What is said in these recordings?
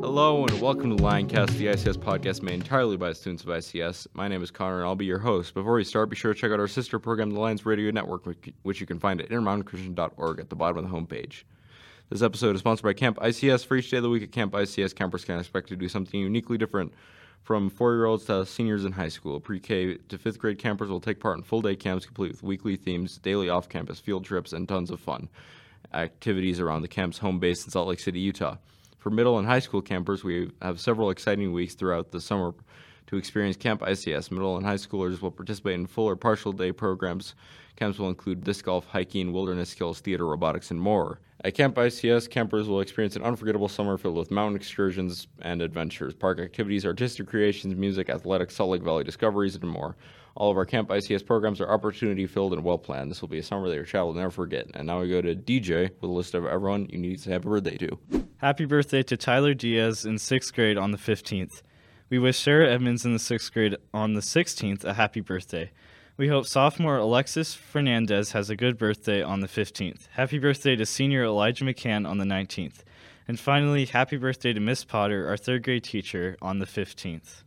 Hello and welcome to Lioncast, the ICS podcast made entirely by students of ICS. My name is Connor and I'll be your host. Before we start, be sure to check out our sister program, the Lions Radio Network, which you can find at intermountainchristian.org at the bottom of the homepage. This episode is sponsored by Camp ICS. For each day of the week at Camp ICS, campers can expect to do something uniquely different. From 4-year-olds to seniors in high school, pre-K to 5th grade campers will take part in full-day camps complete with weekly themes, daily off-campus field trips, and tons of fun activities around the camp's home base in Salt Lake City, Utah. For middle and high school campers, we have several exciting weeks throughout the summer to experience Camp ICS. Middle and high schoolers will participate in full or partial day programs. Camps will include disc golf, hiking, wilderness skills, theater, robotics, and more. At Camp ICS, campers will experience an unforgettable summer filled with mountain excursions and adventures, park activities, artistic creations, music, athletics, Salt Lake Valley discoveries, and more. All of our Camp ICS programs are opportunity-filled and well-planned. This will be a summer that your child will never forget. And now we go to DJ with a list of everyone you need to have a birthday to. Happy birthday to Tyler Diaz in 6th grade on the 15th. We wish Sarah Edmonds in the 6th grade on the 16th a happy birthday. We hope sophomore Alexis Fernandez has a good birthday on the 15th. Happy birthday to senior Elijah McCann on the 19th. And finally, happy birthday to Miss Potter, our 3rd grade teacher, on the 15th.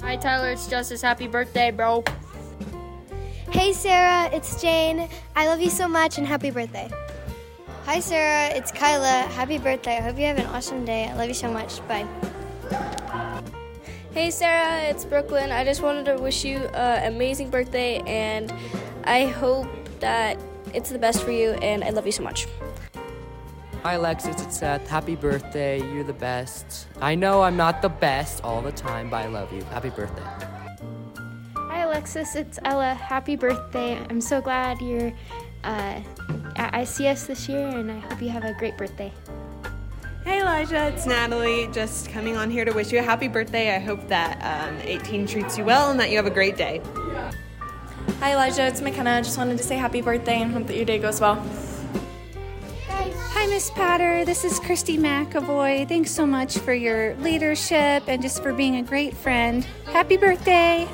Hi Tyler, it's Justice. Happy birthday, bro. Hey Sarah, it's Jane. I love you so much and happy birthday. Hi Sarah, it's Kyla. Happy birthday. I hope you have an awesome day. I love you so much. Bye. Hey Sarah, it's Brooklyn. I just wanted to wish you an amazing birthday and I hope that it's the best for you and I love you so much. Hi Alexis, it's Seth. Happy birthday. You're the best. I know I'm not the best all the time, but I love you. Happy birthday. Hi Alexis, it's Ella. Happy birthday. I'm so glad you're at ICS this year and I hope you have a great birthday. Hey Elijah, it's Natalie, just coming on here to wish you a happy birthday. I hope that 18 treats you well and that you have a great day. Hi Elijah, it's McKenna. I just wanted to say happy birthday and hope that your day goes well. Hi Miss Potter, this is Christy McAvoy. Thanks so much for your leadership and just for being a great friend. Happy birthday.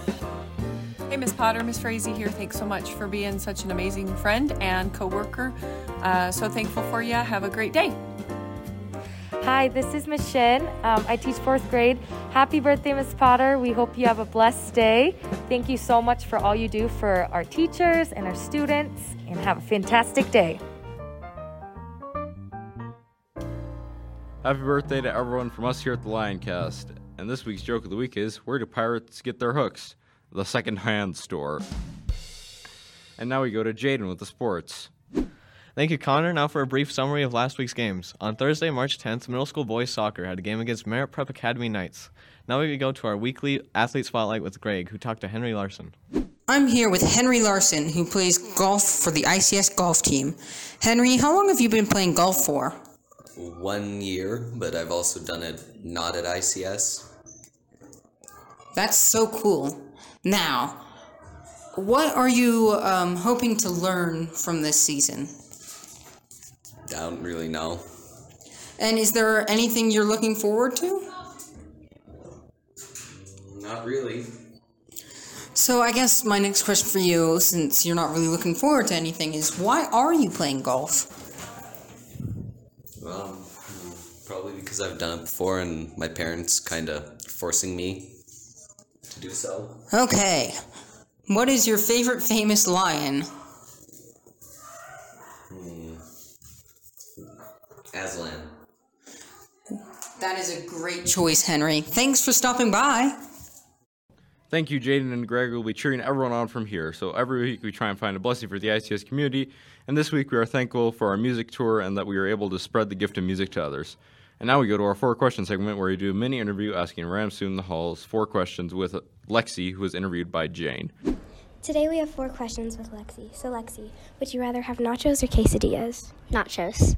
Hey, Miss Potter, Miss Frazee here. Thanks so much for being such an amazing friend and coworker. So thankful for you. Have a great day. Hi, this is Miss Shin. I teach 4th grade. Happy birthday, Miss Potter. We hope you have a blessed day. Thank you so much for all you do for our teachers and our students, and have a fantastic day. Happy birthday to everyone from us here at the Lioncast. And this week's joke of the week is, where do pirates get their hooks? The second-hand store. And now we go to Jaden with the sports. Thank you, Connor. Now for a brief summary of last week's games. On Thursday, March 10th, middle school boys soccer had a game against Merit Prep Academy Knights. Now we go to our weekly athlete spotlight with Greg, who talked to Henry Larson. I'm here with Henry Larson, who plays golf for the ICS golf team. Henry, how long have you been playing golf for? 1 year, but I've also done it not at ICS. That's so cool. Now, what are you hoping to learn from this season? I don't really know. And is there anything you're looking forward to? Not really. So I guess my next question for you, since you're not really looking forward to anything, is why are you playing golf? Well, probably because I've done it before and my parents kind of forcing me to do so. Okay. What is your favorite famous lion? Aslan. That is a great choice, Henry. Thanks for stopping by. Thank you, Jaden and Greg. We'll be cheering everyone on from here. So every week we try and find a blessing for the ICS community. And this week we are thankful for our music tour and that we are able to spread the gift of music to others. And now we go to our 4-question segment where we do a mini interview asking Ramsoon in the halls 4 questions with Lexi, who was interviewed by Jane. Today we have 4 questions with Lexi. So Lexi, would you rather have nachos or quesadillas? Nachos.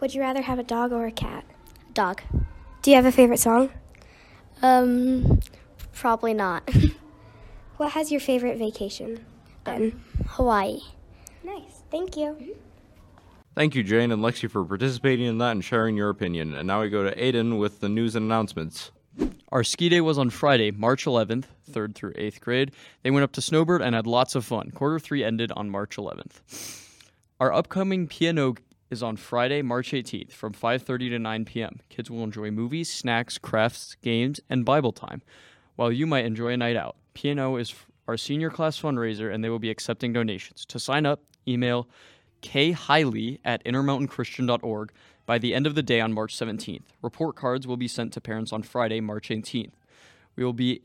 Would you rather have a dog or a cat? Dog. Do you have a favorite song? Probably not. What has your favorite vacation been? Hawaii. Nice. Thank you. Mm-hmm. Thank you, Jane and Lexi, for participating in that and sharing your opinion. And now we go to Aiden with the news and announcements. Our ski day was on Friday, March 11th, 3rd through 8th grade. They went up to Snowbird and had lots of fun. Quarter 3 ended on March 11th. Our upcoming P&O is on Friday, March 18th from 5:30 to 9 p.m. Kids will enjoy movies, snacks, crafts, games, and Bible time, while you might enjoy a night out. P&O is our senior class fundraiser, and they will be accepting donations. To sign up, email khiley@intermountainchristian.org by the end of the day on March 17th. Report cards will be sent to parents on Friday, March 18th. We will be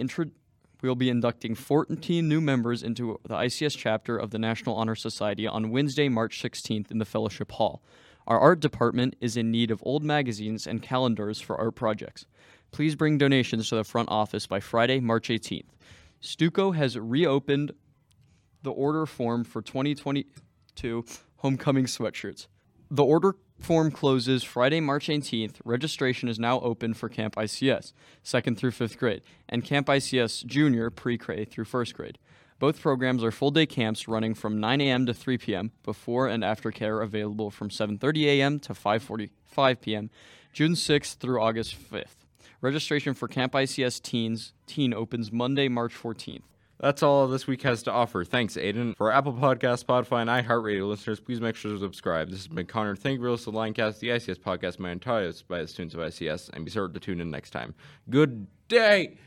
inducting 14 new members into the ICS chapter of the National Honor Society on Wednesday, March 16th in the Fellowship Hall. Our art department is in need of old magazines and calendars for art projects. Please bring donations to the front office by Friday, March 18th. StuCo has reopened the order form for 2022 homecoming sweatshirts. The order form closes Friday, March 18th. Registration is now open for Camp ICS, 2nd through 5th grade, and Camp ICS Junior, pre-K through 1st grade. Both programs are full-day camps running from 9 a.m. to 3 p.m., before and after care available from 7:30 a.m. to 5:45 p.m., June 6th through August 5th. Registration for Camp ICS Teen opens Monday, March 14th. That's all this week has to offer. Thanks, Aiden. For Apple Podcasts, Spotify, and iHeartRadio listeners, please make sure to subscribe. This has been Connor. Thank you for listening to Lioncast, the ICS podcast, by students of ICS, and be sure to tune in next time. Good day!